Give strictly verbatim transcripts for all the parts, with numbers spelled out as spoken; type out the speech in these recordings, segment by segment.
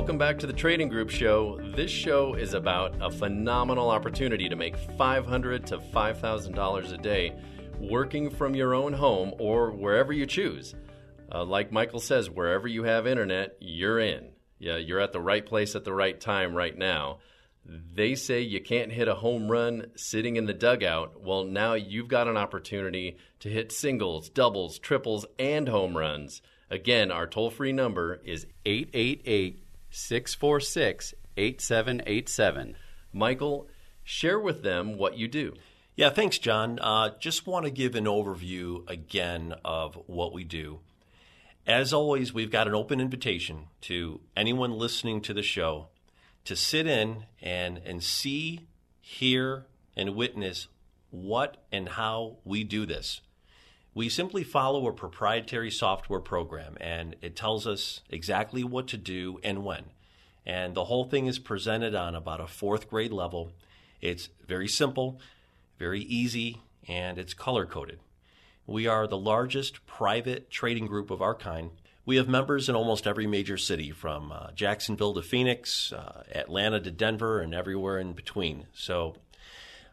Welcome back to the Trading Group Show. This show is about a phenomenal opportunity to make five hundred dollars to five thousand dollars a day working from your own home or wherever you choose. Uh, like Michael says, wherever you have internet, you're in. Yeah, you're at the right place at the right time right now. They say you can't hit a home run sitting in the dugout. Well, now you've got an opportunity to hit singles, doubles, triples, and home runs. Again, our toll-free number is eight eight eight, six four six, eight seven eight seven. Michael, share with them what you do. Yeah, thanks, John. Uh, just want to give an overview again of what we do. As always, we've got an open invitation to anyone listening to the show to sit in and, and see, hear, and witness what and how we do this. We simply follow a proprietary software program, and it tells us exactly what to do and when. And the whole thing is presented on about a fourth grade level. It's very simple, very easy, and it's color-coded. We are the largest private trading group of our kind. We have members in almost every major city, from uh, Jacksonville to Phoenix, uh, Atlanta to Denver, and everywhere in between. So,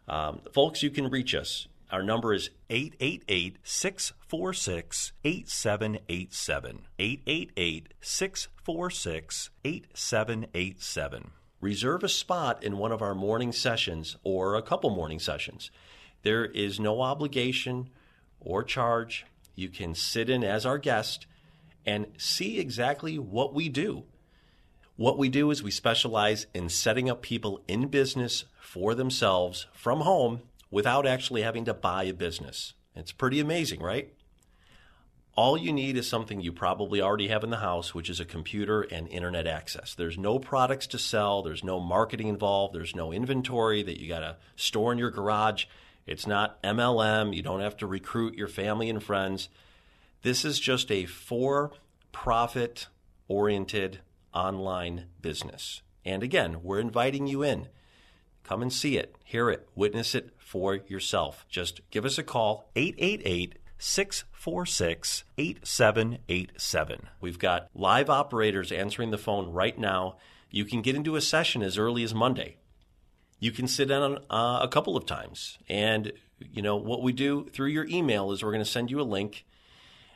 um, folks, you can reach us. Our number is eight eight eight, six four six, eight seven eight seven, eight eight eight, six four six, eight seven eight seven. Reserve a spot in one of our morning sessions or a couple morning sessions. There is no obligation or charge. You can sit in as our guest and see exactly what we do. What we do is we specialize in setting up people in business for themselves from home, without actually having to buy a business. It's pretty amazing, right? All you need is something you probably already have in the house, which is a computer and internet access. There's no products to sell. There's no marketing involved. There's no inventory that you got to store in your garage. It's not M L M. You don't have to recruit your family and friends. This is just a for-profit-oriented online business. And again, we're inviting you in. Come and see it, hear it, witness it for yourself. Just give us a call, eight eight eight, six four six, eight seven eight seven. We've got live operators answering the phone right now. You can get into a session as early as Monday. You can sit in on, uh, a couple of times. And, you know, what we do through your email is we're going to send you a link.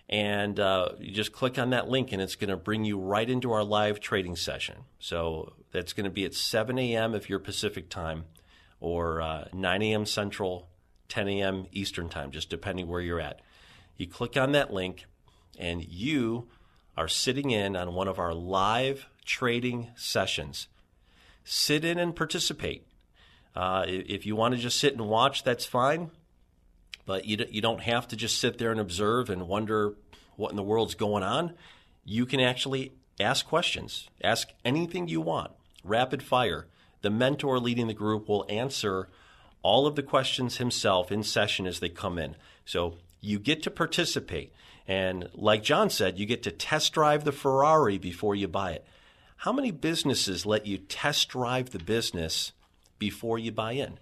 And uh, you just click on that link, and it's going to bring you right into our live trading session. So that's going to be at seven a.m. if you're Pacific time, or uh, nine a.m. Central, ten a.m. Eastern time, just depending where you're at. You click on that link, and you are sitting in on one of our live trading sessions. Sit in and participate. Uh, if you want to just sit and watch, that's fine. But you you don't have to just sit there and observe and wonder what in the world's going on. You can actually ask questions. Ask anything you want. Rapid fire. The mentor leading the group will answer all of the questions himself in session as they come in. So you get to participate. And like John said, you get to test drive the Ferrari before you buy it. How many businesses let you test drive the business before you buy in?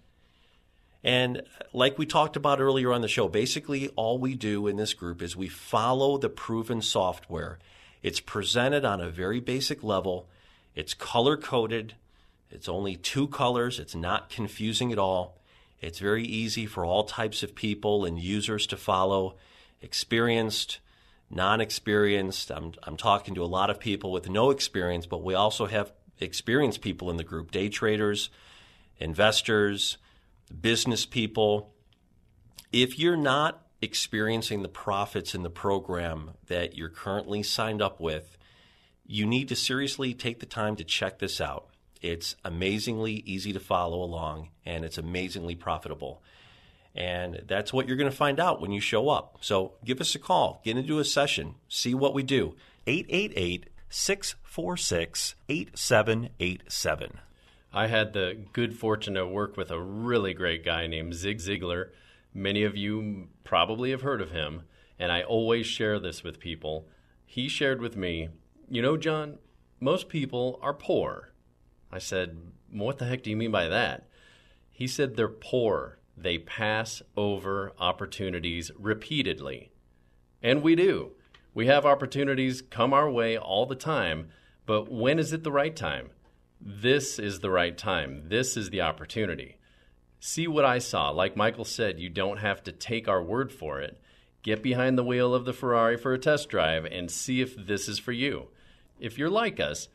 And like we talked about earlier on the show, basically all we do in this group is we follow the proven software. It's presented on a very basic level. It's color-coded. It's only two colors. It's not confusing at all. It's very easy for all types of people and users to follow, experienced, non-experienced. I'm, I'm talking to a lot of people with no experience, but we also have experienced people in the group, day traders, investors, business people. If you're not experiencing the profits in the program that you're currently signed up with, you need to seriously take the time to check this out. It's amazingly easy to follow along, and it's amazingly profitable. And that's what you're going to find out when you show up. So give us a call, get into a session, see what we do. eight eight eight, six four six, eight seven eight seven. I had the good fortune to work with a really great guy named Zig Ziglar. Many of you probably have heard of him, and I always share this with people. He shared with me, you know, John, most people are poor. I said, what the heck do you mean by that? He said they're poor. They pass over opportunities repeatedly. And we do. We have opportunities come our way all the time, But when is it the right time? This is the right time. This is the opportunity. See what I saw. Like Michael said, you don't have to take our word for it. Get behind the wheel of the Ferrari for a test drive and see if this is for you. If you're like us,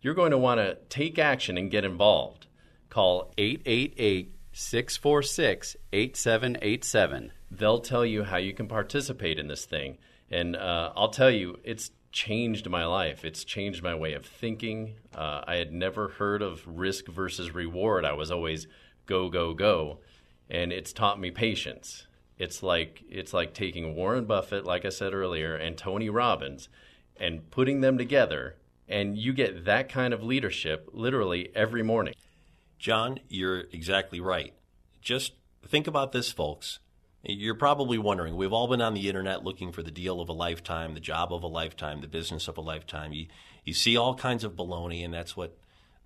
you're going to want to take action and get involved. Call eight eight eight, six four six, eight seven eight seven. They'll tell you how you can participate in this thing. And uh, I'll tell you, it's changed my life. It's changed my way of thinking. Uh, I had never heard of risk versus reward. I was always go, go, go. And it's taught me patience. It's like it's like taking Warren Buffett, like I said earlier, and Tony Robbins and putting them together, and you get that kind of leadership literally every morning. John, you're exactly right. Just think about this, folks. You're probably wondering, we've all been on the internet looking for the deal of a lifetime, the job of a lifetime, the business of a lifetime. You, you see all kinds of baloney, and that's what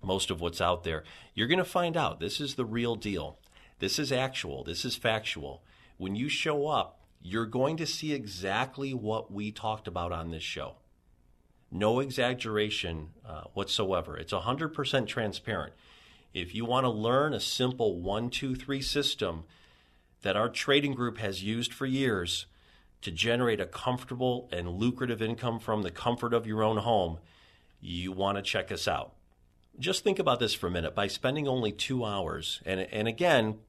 most of what's out there. You're going to find out this is the real deal. This is actual. This is factual. When you show up, you're going to see exactly what we talked about on this show. No exaggeration uh, whatsoever. It's one hundred percent transparent. If you want to learn a simple one, two, three system that our trading group has used for years to generate a comfortable and lucrative income from the comfort of your own home, you want to check us out. Just think about this for a minute. By spending only two hours, and, and again,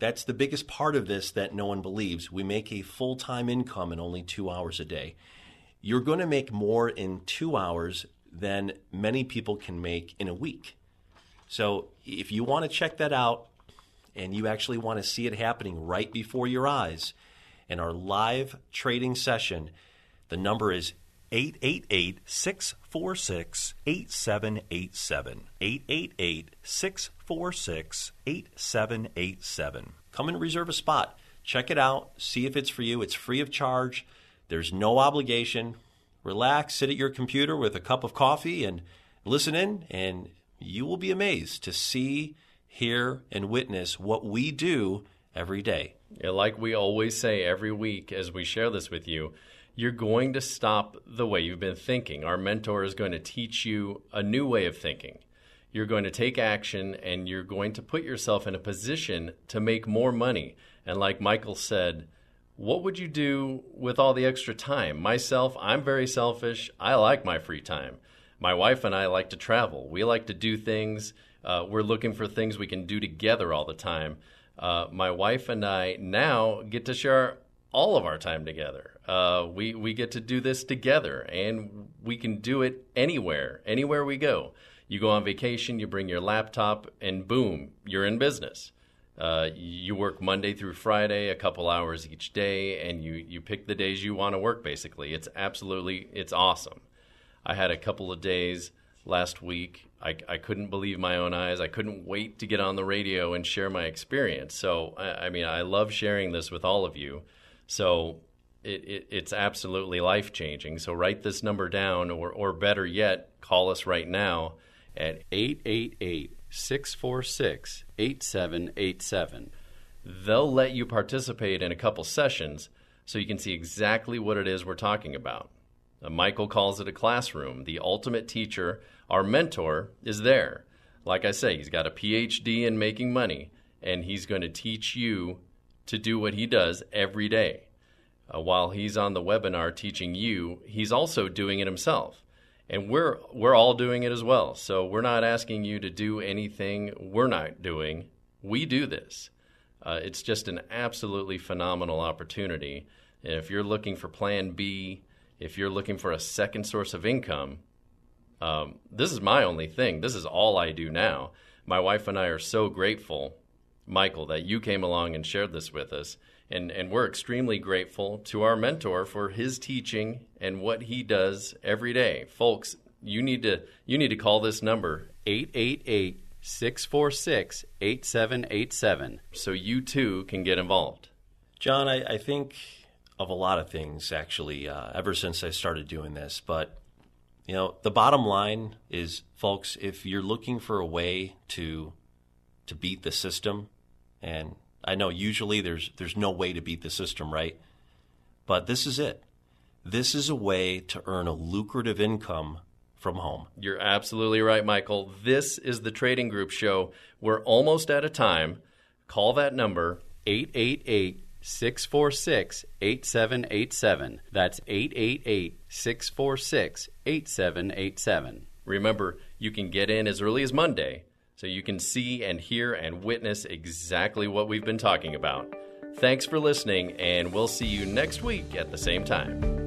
that's the biggest part of this that no one believes. We make a full-time income in only two hours a day. You're going to make more in two hours than many people can make in a week. So if you want to check that out and you actually want to see it happening right before your eyes in our live trading session, the number is eight eight eight, six four six, eight seven eight seven. eight eight eight, six four six, eight seven eight seven. Come and reserve a spot. Check it out. See if it's for you. It's free of charge. There's no obligation. Relax. Sit at your computer with a cup of coffee and listen in, and you will be amazed to see, hear, and witness what we do every day. Yeah, like we always say every week as we share this with you, you're going to stop the way you've been thinking. Our mentor is going to teach you a new way of thinking. You're going to take action, and you're going to put yourself in a position to make more money. And like Michael said, what would you do with all the extra time? Myself, I'm very selfish. I like my free time. My wife and I like to travel. We like to do things. Uh, we're looking for things we can do together all the time. Uh, my wife and I now get to share all of our time together. Uh, we, we get to do this together, and we can do it anywhere, anywhere we go. You go on vacation, you bring your laptop, and boom, you're in business. Uh, you work Monday through Friday, a couple hours each day, and you, you pick the days you want to work, basically. It's absolutely, it's awesome. I had a couple of days last week. I, I couldn't believe my own eyes. I couldn't wait to get on the radio and share my experience. So, I, I mean, I love sharing this with all of you. So it, it, it's absolutely life-changing. So write this number down, or, or better yet, call us right now at eight eight eight, six four six, eight seven eight seven. They'll let you participate in a couple sessions so you can see exactly what it is we're talking about. Michael calls it a classroom. The ultimate teacher, our mentor, is there. Like I say, he's got a P H D in making money, and he's going to teach you to do what he does every day. Uh, while he's on the webinar teaching you, he's also doing it himself. And we're we're all doing it as well. So we're not asking you to do anything we're not doing. We do this. Uh, it's just an absolutely phenomenal opportunity. And if you're looking for plan B, if you're looking for a second source of income, um, this is my only thing. This is all I do now. My wife and I are so grateful, Michael, that you came along and shared this with us. And, and we're extremely grateful to our mentor for his teaching and what he does every day. Folks, you need to you need to call this number, eight eight eight, six four six, eight seven eight seven, so you too can get involved. John, I, I think of a lot of things, actually, uh, ever since I started doing this. But, you know, the bottom line is, folks, if you're looking for a way to to beat the system, and I know usually there's there's no way to beat the system, right? But this is it. This is a way to earn a lucrative income from home. You're absolutely right, Michael. This is the Trading Group Show. We're almost out of time. Call that number, eight eight eight, six four six, eight seven eight seven. That's eight eight eight, six four six, eight seven eight seven. Remember, you can get in as early as Monday, so you can see and hear and witness exactly what we've been talking about. Thanks for listening, and we'll see you next week at the same time.